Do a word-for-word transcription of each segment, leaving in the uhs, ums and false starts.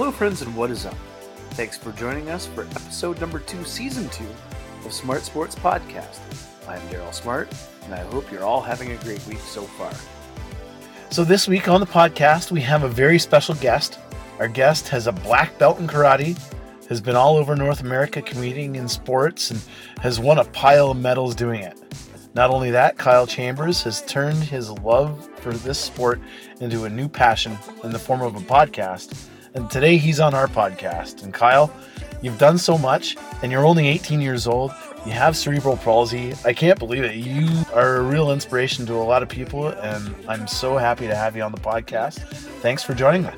Hello friends, and what is up? Thanks for joining us for episode number two, season two of Smart Sports Podcast. I'm Daryl Smart, and I hope you're all having a great week so far. So this week on the podcast, we have a very special guest. Our guest has a black belt in karate, has been all over North America competing in sports, and has won a pile of medals doing it. Not only that, Kyle Chambers has turned his love for this sport into a new passion in the form of a podcast. And today he's on our podcast. And Kyle, you've done so much, and you're only eighteen years old. You have cerebral palsy. I can't believe it. You are a real inspiration to a lot of people, and I'm so happy to have you on the podcast. Thanks for joining me.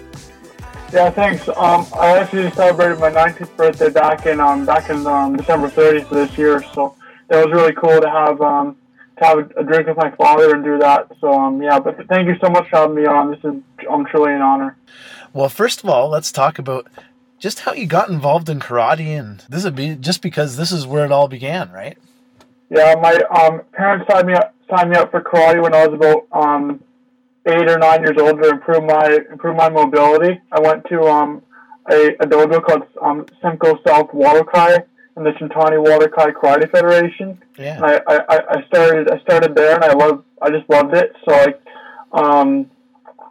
Yeah, thanks. Um, I actually celebrated my nineteenth birthday back in um, back in um, December thirtieth of this year, so that was really cool to have um, to have a drink with my father and do that. So um, yeah, but thank you so much for having me on. This is um, truly an honor. Well, first of all, let's talk about just how you got involved in karate, and this would be just because this is where it all began, right? Yeah, my um, parents signed me up signed me up for karate when I was about um, eight or nine years old to improve my improve my mobility. I went to um, a, a dojo called um, Simcoe South Wado Kai and the Shintani Water Kai Karate Federation. Yeah. And I, I, I started I started there, and I loved I just loved it. So I um,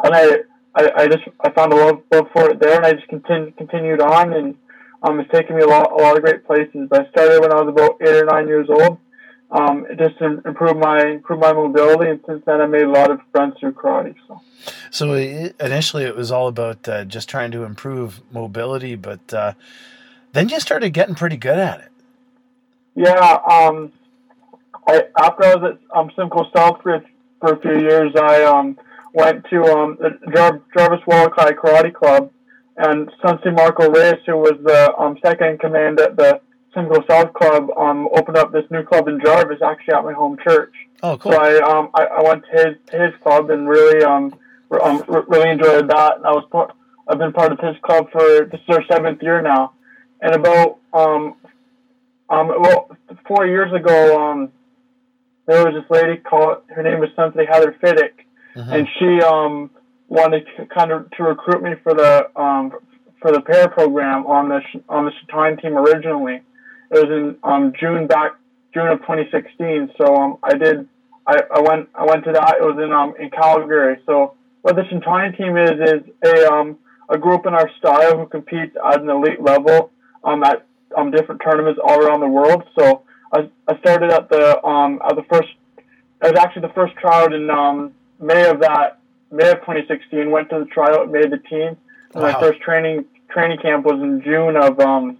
and I. I, I just I found a love, love for it there, and I just continued continued on, and um, it's taken me a lot a lot of great places. I started when I was about eight or nine years old, um, just to improve my improve my mobility, and since then I made a lot of friends through karate. So, so it, initially it was all about uh, just trying to improve mobility, but uh, then you started getting pretty good at it. Yeah, um, I, after I was at um, Simcoe South for, for a few years, I. Um, went to um, the Jar- Jarvis Wallachai Karate Club, and Sensei Marco Reyes, who was the um, second in command at the Simcoe South Club, um, opened up this new club in Jarvis, actually at my home church. Oh, cool! So I um, I, I went to his to his club and really um, re- um re- really enjoyed that. And I was part, I've been part of his club for this is our seventh year now, and about um um well four years ago um there was this lady called her name was Cynthia Heather Fittick. Mm-hmm. And she um, wanted to kind of to recruit me for the um, for the pair program on the on the Shintani team originally. It was in um, June back June of twenty sixteen. So um, I did I, I went I went to that. It was in um, in Calgary. So what the Shintani team is is a um, a group in our style who competes at an elite level um, at um, different tournaments all around the world. So I, I started at the um, at the first. It was actually the first tryout in. Um, May of that, May of twenty sixteen, went to the tryout, made the team. And wow. My first training training camp was in June of um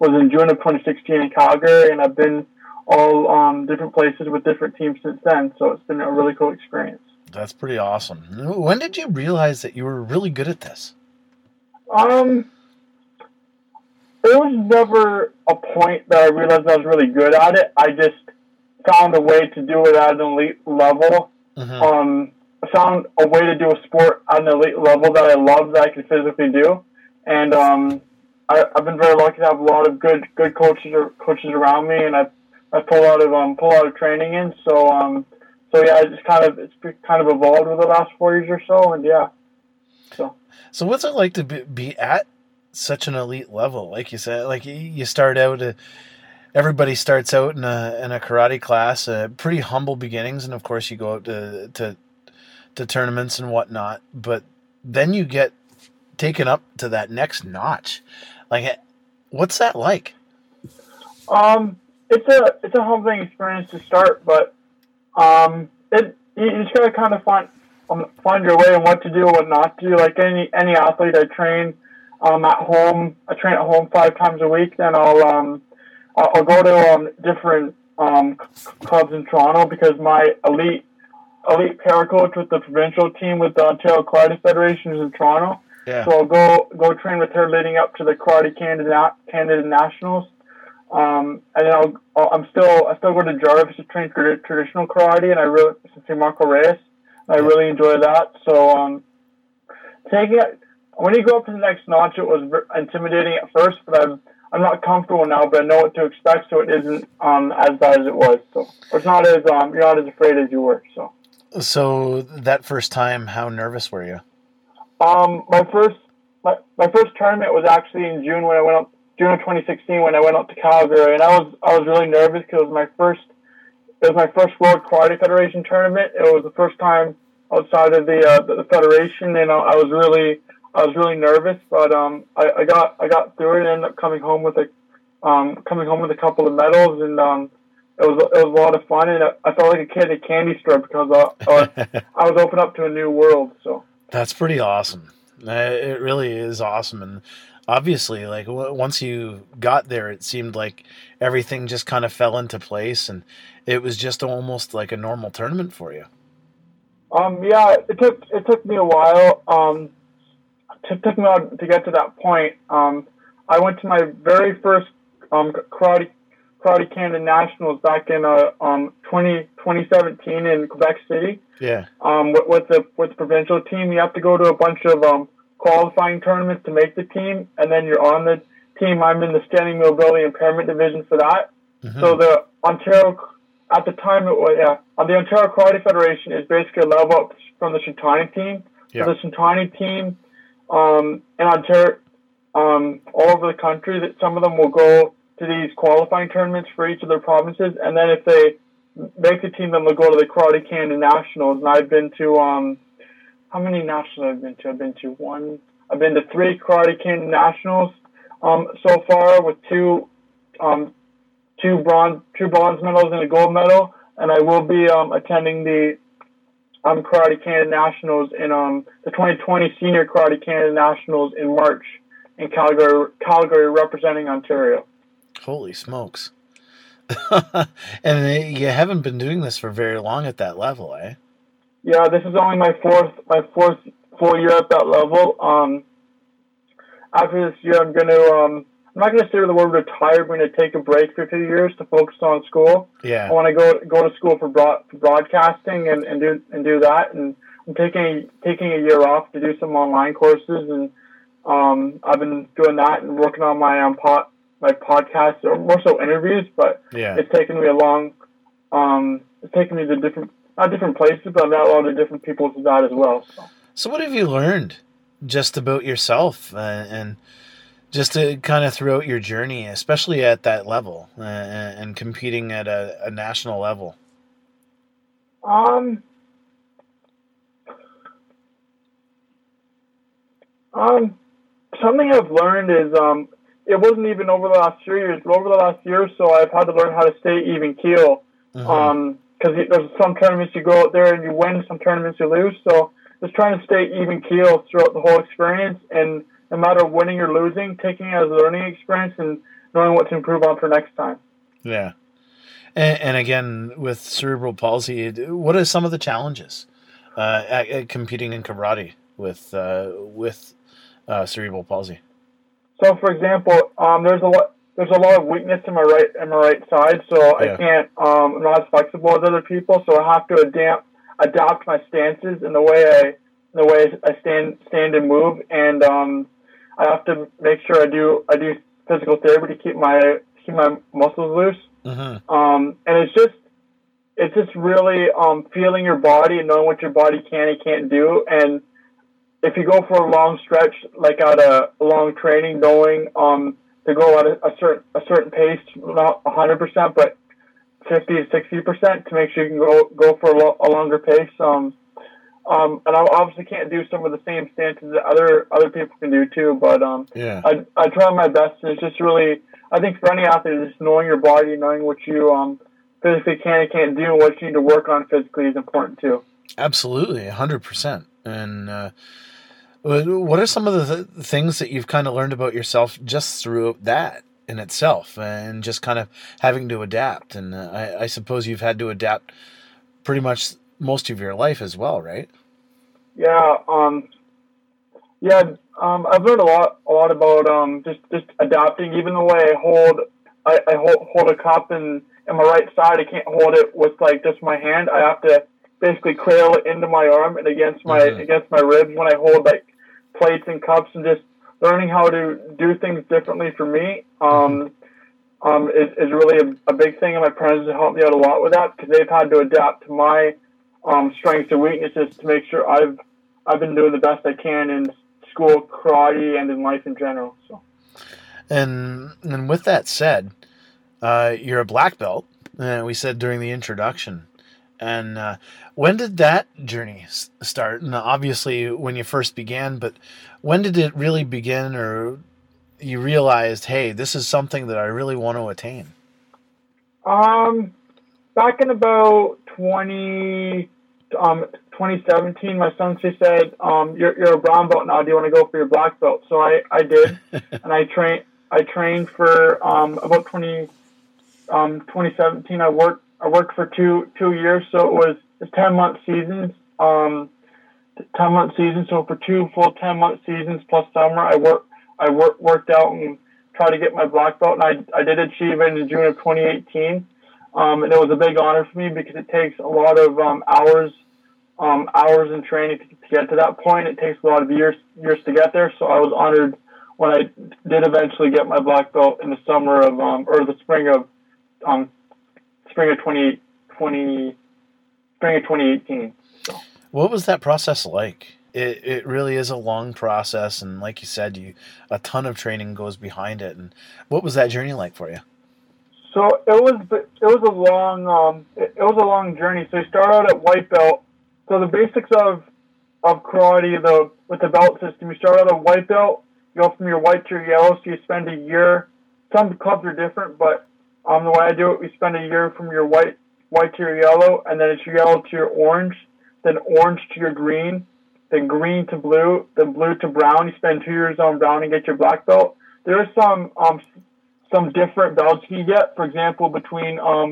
was in June of twenty sixteen in Calgary, and I've been all um different places with different teams since then. So it's been a really cool experience. That's pretty awesome. When did you realize that you were really good at this? Um, there was never a point that I realized I was really good at it. I just found a way to do it at an elite level. Mm-hmm. Um, I found a way to do a sport at an elite level that I love, that I could physically do, and um, I, I've been very lucky to have a lot of good, good coaches or coaches around me, and I I pull out of um pull out of training in. So um, so yeah, I just kind of it's kind of evolved over the last four years or so, and yeah. So so what's it like to be, be at such an elite level? Like you said, like you start out. A, Everybody starts out in a in a karate class, uh, pretty humble beginnings, and of course you go out to, to to tournaments and whatnot. But then you get taken up to that next notch. Like, what's that like? Um, it's a it's a humbling experience to start, but um, it you just gotta kind of find um, find your way and what to do and what not to do. Like any any athlete, I train um at home. I train at home five times a week. Then I'll um. I'll go to um, different um, clubs in Toronto because my elite elite para coach with the provincial team with the Ontario Karate Federation is in Toronto. Yeah. So I'll go go train with her leading up to the Karate Canada Canada Nationals, um, and then I'll, I'll I'm still I still go to Jarvis to train tra- traditional karate, and I really see Marco Reyes. And I really enjoy that. So um, taking it, when you go up to the next notch, it was re- intimidating at first, but I've I'm not comfortable now, but I know what to expect, so it isn't um, as bad as it was. So it's not as um, you're not as afraid as you were. So, so that first time, how nervous were you? Um, my first my, my first tournament was actually in June when I went out, June of twenty sixteen, when I went out to Calgary, and I was I was really nervous because it was my first it was my first World Karate Federation tournament. It was the first time outside of the uh, the, the federation, and I, I was really I was really nervous, but um I, I got I got through it and ended up coming home with a um coming home with a couple of medals, and um it was it was a lot of fun, and I, I felt like a kid at a candy store because I, I, I was open up to a new world. So that's pretty awesome. It really is awesome, and obviously, like w- once you got there, it seemed like everything just kind of fell into place, and it was just almost like a normal tournament for you. Um, yeah, it took it took me a while. Um, t- took me out to get to that point. Um, I went to my very first um karate Karate Canada Nationals back in uh um twenty seventeen in Quebec City. Yeah. Um, with, with the with the provincial team, you have to go to a bunch of um. qualifying tournaments to make the team, and then you're on the team. I'm in the standing mobility impairment division for that. Mm-hmm. So the Ontario, at the time, it was yeah, the Ontario Karate Federation is basically a level up from the Shintani team. Yeah. So the Shintani team, um, and Ontario, um, all over the country, that some of them will go to these qualifying tournaments for each of their provinces, and then if they make the team, then they'll go to the Karate Canada Nationals. And I've been to um. How many nationals I've been to? I've been to one. I've been to three Karate Canada Nationals um, so far, with two, um, two bronze, two bronze medals and a gold medal. And I will be um, attending the um, Karate Canada Nationals in um, the twenty twenty Senior Karate Canada Nationals in March in Calgary, Calgary representing Ontario. Holy smokes! And you haven't been doing this for very long at that level, eh? Yeah, this is only my fourth, my fourth full year at that level. Um, after this year, I'm gonna, um, I'm not gonna say the word retired. We're gonna take a break for a few years to focus on school. Yeah, I want to go go to school for, broad, for broadcasting and, and do and do that. And I'm taking taking a year off to do some online courses, and um, I've been doing that and working on my um pod, my podcast, or more so interviews. But yeah, it's taken me a long, um, it's taken me to different. Not different places, but not a lot of different people to that as well. So. so what have you learned just about yourself uh, and just to kind of throughout your journey, especially at that level uh, and competing at a, a national level? Um, um, something I've learned is um, it wasn't even over the last three years, but over the last year or so, I've had to learn how to stay even keel. Mm-hmm. Um, because there's some tournaments you go out there and you win, some tournaments you lose. So just trying to stay even keel throughout the whole experience, and no matter winning or losing, taking it as a learning experience and knowing what to improve on for next time. Yeah. And, and again, with cerebral palsy, what are some of the challenges uh, at, at competing in karate with uh, with uh, cerebral palsy? So, for example, um, there's a lot... There's a lot of weakness in my right in my right side, so yeah. I can't. Um, I'm not as flexible as other people, so I have to adapt adapt my stances and the way I the way I stand stand and move, and um, I have to make sure I do I do physical therapy to keep my keep my muscles loose. Mm-hmm. Um, and it's just it's just really um, feeling your body and knowing what your body can and can't do, and if you go for a long stretch, like at a long training, knowing. Um, to go at a, a certain a certain pace, not one hundred percent, but fifty to sixty percent to make sure you can go go for a, lo- a longer pace. Um, um, and I obviously can't do some of the same stances that other other people can do too, but um, yeah. I, I try my best, and it's just really, I think for any athlete, just knowing your body, knowing what you um, physically can and can't do, and what you need to work on physically is important too. Absolutely, one hundred percent. And, uh... what are some of the th- things that you've kind of learned about yourself just through that in itself, and just kind of having to adapt? And uh, I, I suppose you've had to adapt pretty much most of your life as well, right? Yeah, um, yeah. Um, I've learned a lot, a lot about um, just, just adapting. Even the way I hold, I, I hold, hold a cup, and in my right side, I can't hold it with like just my hand. I have to basically cradle it into my arm and against my mm-hmm. against my ribs when I hold like plates and cups, and just learning how to do things differently for me um, um, is, is really a, a big thing, and my parents have helped me out a lot with that, because they've had to adapt to my um, strengths and weaknesses to make sure I've I've been doing the best I can and school, karate, and in life in general. So, and and with that said, uh, you're a black belt. Uh, we said during the introduction. And uh, when did that journey start? And obviously when you first began, but when did it really begin, or you realized, hey, this is something that I really want to attain? Um, back in about twenty, um, twenty seventeen, my sensei said, um, you're, you're a brown belt now. Do you want to go for your black belt? So I, I did. and I trained, I trained for, um, about twenty, um, twenty seventeen. I worked, I worked for two two years, so it was a ten-month season. Um, ten-month season. So for two full ten-month seasons plus summer, I worked I work, worked out and tried to get my black belt, and I I did achieve it in June of twenty eighteen. Um, and it was a big honor for me because it takes a lot of um, hours, um, hours in training to, to get to that point. It takes a lot of years years to get there. So I was honored when I did eventually get my black belt in the summer of um or the spring of um. Spring of twenty, twenty, spring of twenty eighteen. So. What was that process like? It it really is a long process, and like you said, you a ton of training goes behind it. And what was that journey like for you? So it was it was a long um it, it was a long journey. So you start out at white belt. So the basics of of karate, the with the belt system, you start out at white belt. You go from your white to your yellow. So you spend a year. Some clubs are different, but Um, the way I do it, we spend a year from your white white to your yellow, and then it's your yellow to your orange, then orange to your green, then green to blue, then blue to brown. You spend two years on brown and get your black belt. There are some um some different belts you get. For example, between um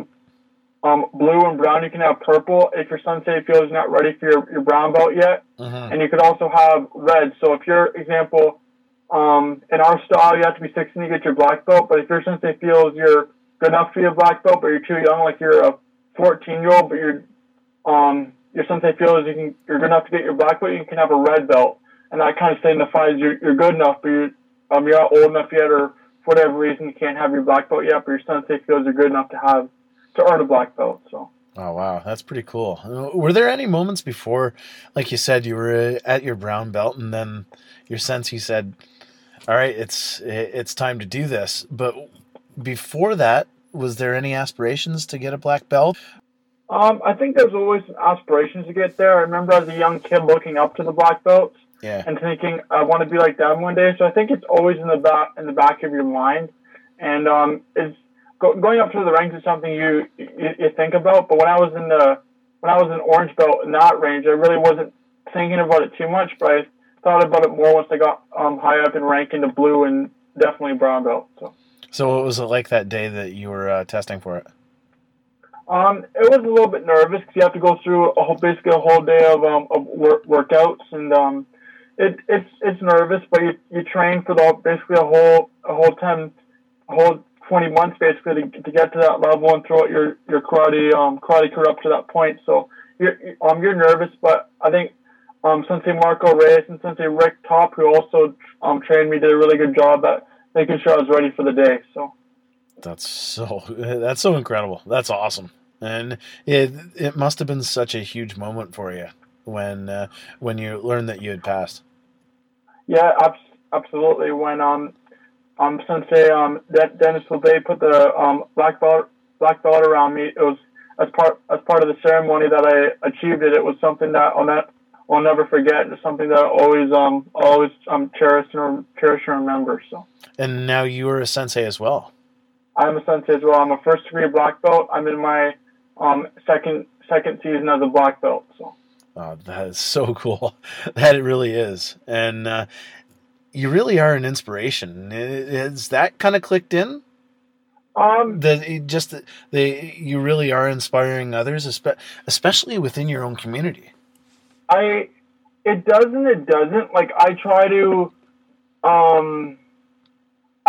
um blue and brown, you can have purple if your sensei feels you're not ready for your, your brown belt yet. Mm-hmm. And you could also have red. So if your example, um in our style, you have to be sixteen to get your black belt, but if your sensei feels you're good enough for your black belt, but you're too young, like you're a fourteen-year-old, but you're, um, your sensei feels you can, you're good enough to get your black belt, you can have a red belt. And that kind of signifies you're, you're good enough, but you're, um, you're not old enough yet, or for whatever reason, you can't have your black belt yet, but your sensei feels you're good enough to have, to earn a black belt, so. Oh, wow. That's pretty cool. Were there any moments before, like you said, you were at your brown belt, and then your sensei said, all right, it's, it's time to do this, but before that, was there any aspirations to get a black belt? Um, I think there's always aspirations to get there. I remember as a young kid looking up to the black belts yeah. and thinking, I want to be like them one day. So I think it's always in the back in the back of your mind. And um, it's go, going up to the ranks is something you, you you think about. But when I was in the when I was in orange belt in that range, I really wasn't thinking about it too much. But I thought about it more once I got um, high up in rank into blue and definitely brown belt. So. So what was it like that day that you were uh, testing for it? Um, it was a little bit nervous because you have to go through a whole, basically a whole day of, um, of work, workouts, and um, it, it's it's nervous. But you, you train for the basically a whole a whole ten, a whole twenty months basically to, to get to that level and throw out your your karate um, karate career up to that point. So you're um you're nervous, but I think um, Sensei Marco Reyes and Sensei Rick Top, who also um, trained me, did a really good job at making sure I was ready for the day. So that's so that's so incredible. That's awesome, and it it must have been such a huge moment for you when uh, when you learned that you had passed. Yeah, ab- absolutely. When um um Sensei um De- Dennis Lubey put the um black belt black belt around me, it was as part as part of the ceremony that I achieved it. It was something that I'll not I'll never forget. It's something that I always um always um cherish and cherish and remember. So. And now you are a sensei as well. I'm a sensei as well. I'm a first degree black belt. I'm in my um, second second season as a black belt. So oh, that is so cool. That it really is. And uh, you really are an inspiration. Is that kind of clicked in? Um, the just the, the you really are inspiring others, especially within your own community. I it doesn't it doesn't like I try to. Um,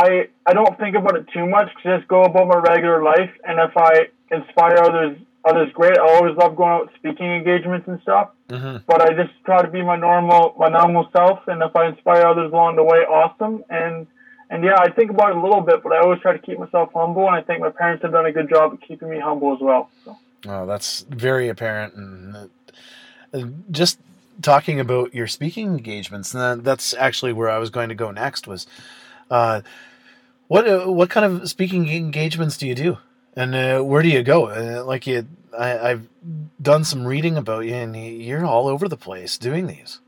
I, I don't think about it too much. Just go about my regular life, and if I inspire others, others great. I always love going out speaking engagements and stuff. Mm-hmm. But I just try to be my normal my normal self, and if I inspire others along the way, awesome. And and yeah, I think about it a little bit, but I always try to keep myself humble, and I think my parents have done a good job at keeping me humble as well. So. Oh, that's very apparent, and just talking about your speaking engagements, and that's actually where I was going to go next was, uh, what, uh, what kind of speaking engagements do you do? And uh, where do you go? Uh, like you, I, I've done some reading about you, and you're all over the place doing these.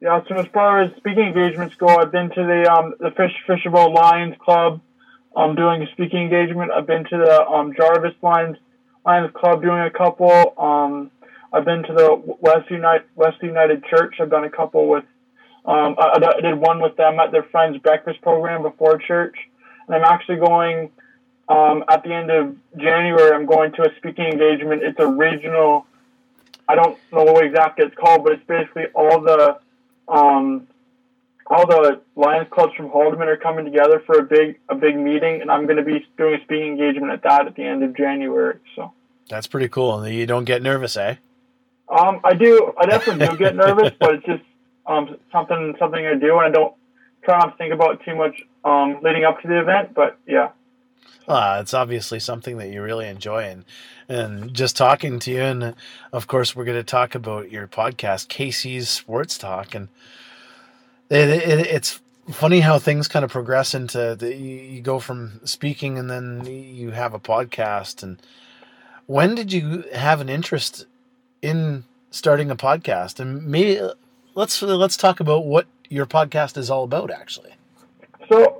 Yeah, so as far as speaking engagements go, I've been to the um, the Fish Fishable Lions Club, um, doing a speaking engagement. I've been to the um, Jarvis Lions Lions Club doing a couple. Um, I've been to the West United West United Church. I've done a couple with. Um, I, I did one with them at their Friends Breakfast program before church, and I'm actually going. Um, at the end of January, I'm going to a speaking engagement. It's a regional, I don't know what exactly it's called, but it's basically all the um, all the Lions clubs from Haldeman are coming together for a big a big meeting, and I'm going to be doing a speaking engagement at that at the end of January. So that's pretty cool. You don't get nervous, eh? Um, I do. I definitely do get nervous, but it's just um, something something I do, and I don't try not to think about it too much um, leading up to the event. But yeah. Uh, it's obviously something that you really enjoy, and, and just talking to you. And of course, we're going to talk about your podcast, Casey's Sports Talk. And it, it, it's funny how things kind of progress into the, you go from speaking and then you have a podcast. And when did you have an interest in starting a podcast? And maybe let's, let's talk about what your podcast is all about, actually. So,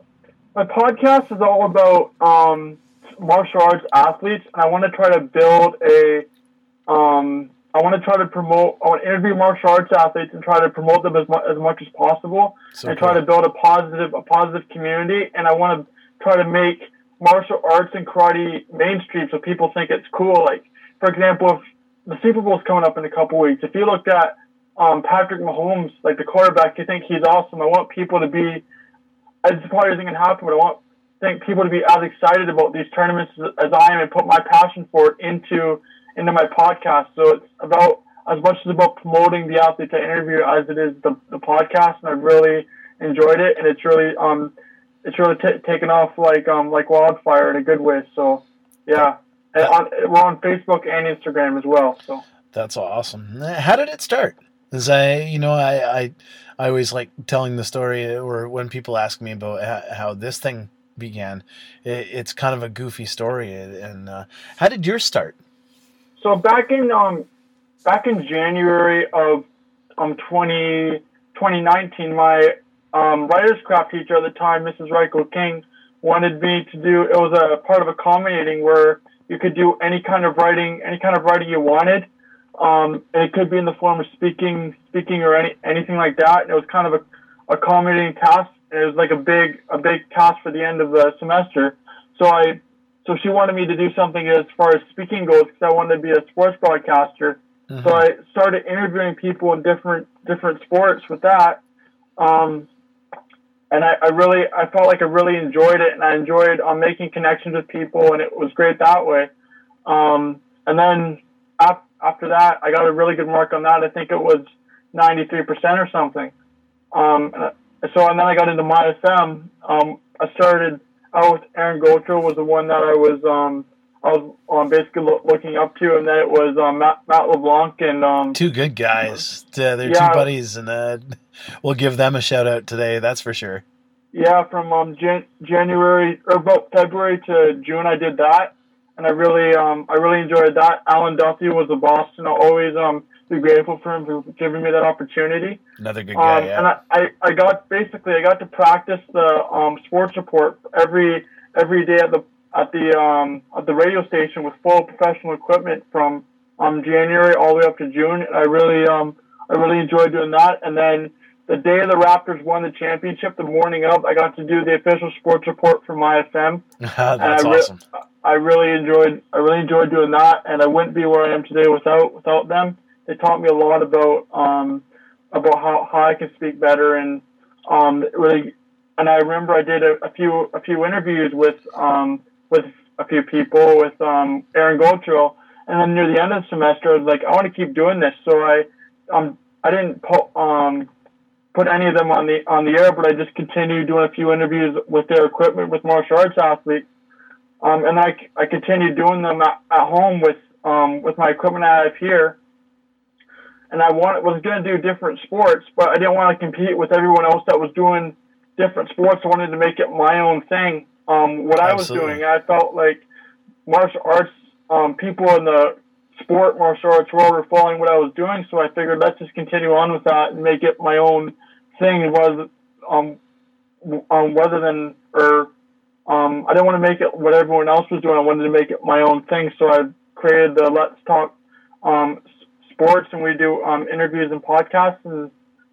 my podcast is all about um, martial arts athletes, and I want to try to build a. Um, I want to try to promote. I want to interview martial arts athletes and try to promote them as much as much as possible, so and try cool. to build a positive, a positive community. And I want to try to make martial arts and karate mainstream, so people think it's cool. Like, for example, if the Super Bowl is coming up in a couple weeks, if you looked at um, Patrick Mahomes, like the quarterback, you think he's awesome. I want people to be. It's probably isn't going to happen, but I want think people to be as excited about these tournaments as I am, and put my passion for it into into my podcast. So it's about as much as about promoting the athletes I interview as it is the, the podcast, and I've really enjoyed it, and it's really um it's really t- taken off like um like wildfire in a good way. So yeah, and on, we're on Facebook and Instagram as well. So that's awesome. How did it start? Is I, you know, I, I, I always like telling the story, or when people ask me about how, how this thing began, it, it's kind of a goofy story. And uh, how did yours start? So back in um, back in January of um twenty nineteen, my um writer's craft teacher at the time, Missus Reichel King, wanted me to do. It was a part of a accommodating where you could do any kind of writing, any kind of writing you wanted. Um, and it could be in the form of speaking, speaking, or any anything like that. And it was kind of a, a accommodating task. And it was like a big, a big task for the end of the semester. So I, so she wanted me to do something as far as speaking goes, because I wanted to be a sports broadcaster. Mm-hmm. So I started interviewing people in different, different sports with that. Um, and I, I really, I felt like I really enjoyed it, and I enjoyed um, making connections with people, and it was great that way. Um, and then after. After that, I got a really good mark on that. I think it was ninety-three percent or something. Um, so, and then I got into MyFM. Um, I started out with Aaron Goldtrill, was the one that I was, um, I was um, basically lo- looking up to, and then it was um, Matt, Matt LeBlanc and um, two good guys. Uh, they're yeah, two buddies, and uh, we'll give them a shout out today. That's for sure. Yeah, from um, Jan- January or about February to June, I did that. And I really, um, I really enjoyed that. Alan Duffy was the boss, and I'll always um, be grateful for him for giving me that opportunity. Another good guy, um, yeah. And I, I, I got basically, I got to practice the um, sports report every every day at the at the um, at the radio station with full professional equipment from um, January all the way up to June. And I really, um, I really enjoyed doing that. And then the day the Raptors won the championship, the morning of, I got to do the official sports report for MyFM. That's and I re- awesome. I really enjoyed. I really enjoyed doing that, and I wouldn't be where I am today without without them. They taught me a lot about um, about how, how I can speak better, and um, really. And I remember I did a, a few a few interviews with um, with a few people with um, Aaron Goldtrill, and then near the end of the semester, I was like, I want to keep doing this. So I um I didn't po- um put any of them on the on the air, but I just continued doing a few interviews with their equipment with martial arts athletes. Um, and I, I continued doing them at, at home with um, with my equipment I have here. and I wanted, was going to do different sports, but I didn't want to compete with everyone else that was doing different sports. I wanted to make it my own thing. Um, what I Absolutely. was doing, I felt like martial arts, um, people in the sport martial arts world were following what I was doing, so I figured let's just continue on with that and make it my own thing. Was um, um rather than or um, I didn't want to make it what everyone else was doing. I wanted to make it my own thing, so I created the Let's Talk um sports, and we do um interviews and podcasts, and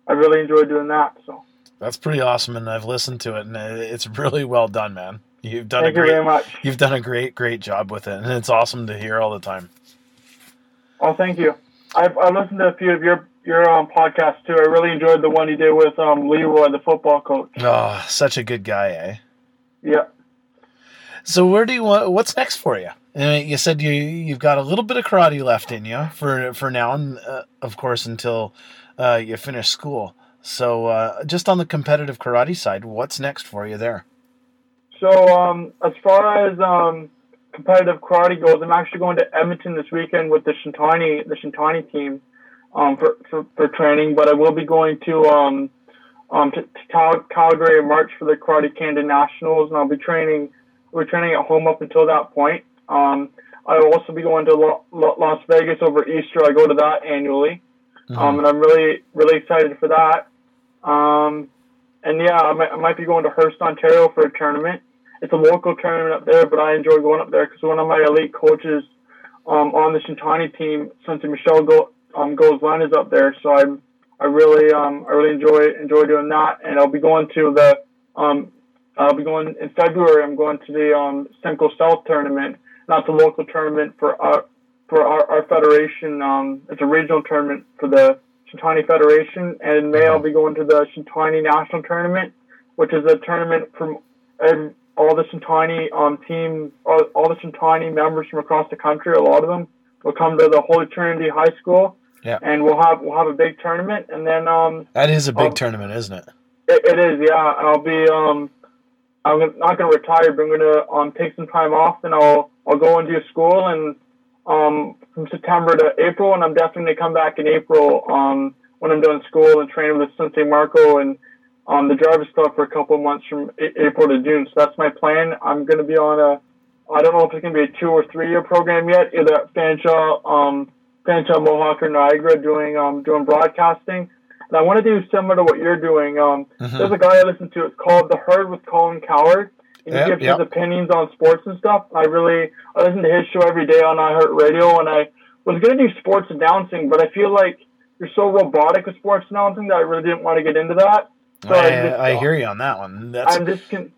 I really enjoy doing that. So that's pretty awesome, and I've listened to it, and it's really well done, man. You've done Thank a great, you very much. You've done a great, great job with it, and it's awesome to hear all the time. Oh, thank you. I've I listened to a few of your your um, podcasts too. I really enjoyed the one you did with um, Leroy, the football coach. Oh, such a good guy, eh? Yeah. So, where do you want? What's next for you? You said you you've got a little bit of karate left in you for for now, and uh, of course until uh, you finish school. So, uh, just on the competitive karate side, what's next for you there? So, um, as far as um. competitive karate goals, I'm actually going to Edmonton this weekend with the Shintani the Shintani team um, for, for, for training, but I will be going to um, um to, to Cal- Calgary in March for the Karate Canada Nationals, and I'll be training we're training at home up until that point. Um, I will also be going to Lo- Lo- Las Vegas over Easter. I go to that annually, mm-hmm. um, and I'm really really excited for that. Um, and yeah, I might, I might be going to Hearst, Ontario for a tournament. It's a local tournament up there, but I enjoy going up there because one of my elite coaches um, on the Shintani team, Cynthia Michelle Go- um, Gozlan, is up there. So I, I really, um, I really enjoy enjoy doing that. And I'll be going to the, um, I'll be going in February. I'm going to the um, Simcoe South tournament, not the local tournament for our for our, our federation. Um, it's a regional tournament for the Shintani Federation. And in May, I'll be going to the Shintani National Tournament, which is a tournament from. And, all the Shintani um, team, all, all the Shintani members from across the country, a lot of them will come to the Holy Trinity High School, yeah. and we'll have we'll have a big tournament, and then um, that is a big I'll, tournament, isn't it? it? It is, yeah. And I'll be um, I'm not going to retire, but I'm going to um take some time off, and I'll I'll go and do school, and um from September to April, and I'm definitely going to come back in April um when I'm done school and train with Sensei Marco and. Um, the Jarvis Club for a couple of months from April to June. So that's my plan. I'm going to be on a, I don't know if it's going to be a two or three year program yet, either at Fanshawe, um, Fanshawe, Mohawk, or Niagara doing, um, doing broadcasting. And I want to do similar to what you're doing. Um, mm-hmm. There's a guy I listen to, it's called The Herd with Colin Coward. And he yep, gives yep. his opinions on sports and stuff. I really, I listen to his show every day on iHeartRadio, and I was going to do sports announcing, but I feel like you're so robotic with sports announcing that I really didn't want to get into that. So I, I, just, I hear you on that one. That's I'm just con-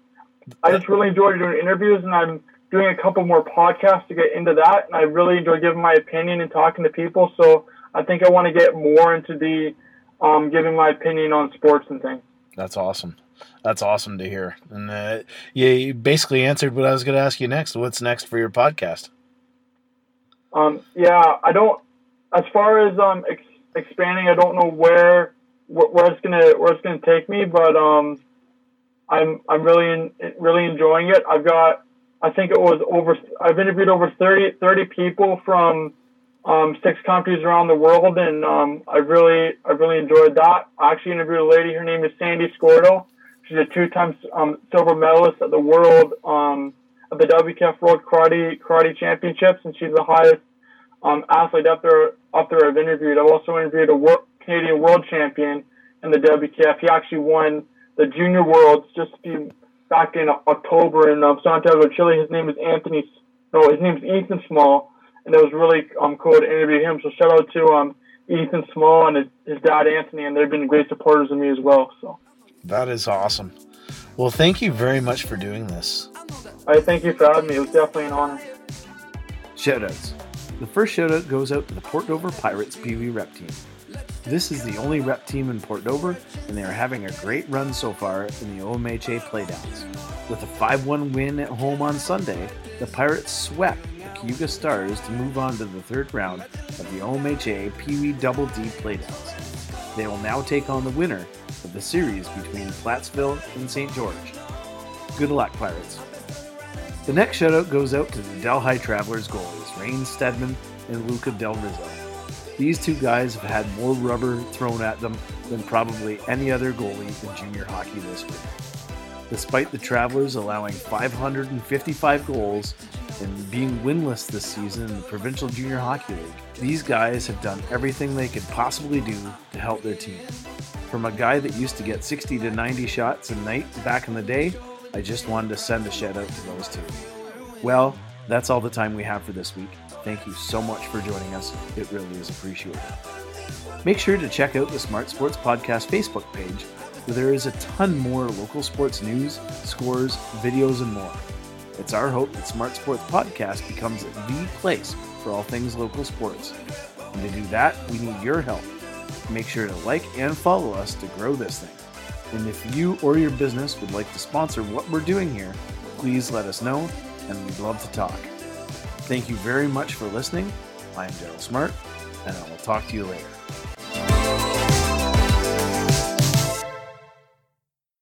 I just really enjoy doing interviews, and I'm doing a couple more podcasts to get into that. And I really enjoy giving my opinion and talking to people. So I think I want to get more into the um, giving my opinion on sports and things. That's awesome. That's awesome to hear. And uh, you basically answered what I was going to ask you next. What's next for your podcast? Um, yeah, I don't. As far as um, ex- expanding, I don't know where. Where it's gonna where it's gonna take me, but um, I'm I'm really in, really enjoying it. I've got I think it was over I've interviewed over thirty people from um, six countries around the world, and um, I really I really enjoyed that. I actually interviewed a lady. Her name is Sandy Scordo. She's a two-time um, silver medalist at the world um, at the W K F World Karate Karate Championships, and she's the highest um, athlete up there up there I've interviewed. I've also interviewed a world Canadian world champion in the W K F. He actually won the junior worlds just back in October in um, Santiago, Chile. His name is Anthony. No, his name is Ethan Small, and it was really um, cool to interview him. So shout out to um, Ethan Small and his, his dad Anthony, and they've been great supporters of me as well. So that is awesome. Well, thank you very much for doing this. I thank you for having me. It was definitely an honor. Shout outs. The first shout out goes out to the Port Dover Pirates Pee Wee Rep Team. This is the only rep team in Port Dover, and they are having a great run so far in the O M H A playdowns. With a five one win at home on Sunday, the Pirates swept the Cayuga Stars to move on to the third round of the O M H A Pee Wee Double D playdowns. They will now take on the winner of the series between Plattsville and Saint George. Good luck, Pirates. The next shout-out goes out to the Delhi Travelers goalies, Rain Steadman and Luca Del Rizzo. These two guys have had more rubber thrown at them than probably any other goalie in junior hockey this week. Despite the Travelers allowing five hundred fifty-five goals and being winless this season in the Provincial Junior Hockey League, these guys have done everything they could possibly do to help their team. From a guy that used to get sixty to ninety shots a night back in the day, I just wanted to send a shout out to those two. Well, that's all the time we have for this week. Thank you so much for joining us. It really is appreciated. Make sure to check out the Smart Sports Podcast Facebook page, where there is a ton more local sports news, scores, videos, and more. It's our hope that Smart Sports Podcast becomes the place for all things local sports. And to do that, we need your help. Make sure to like and follow us to grow this thing. And if you or your business would like to sponsor what we're doing here, please let us know, and we'd love to talk. Thank you very much for listening. I'm Daryl Smart, and I will talk to you later.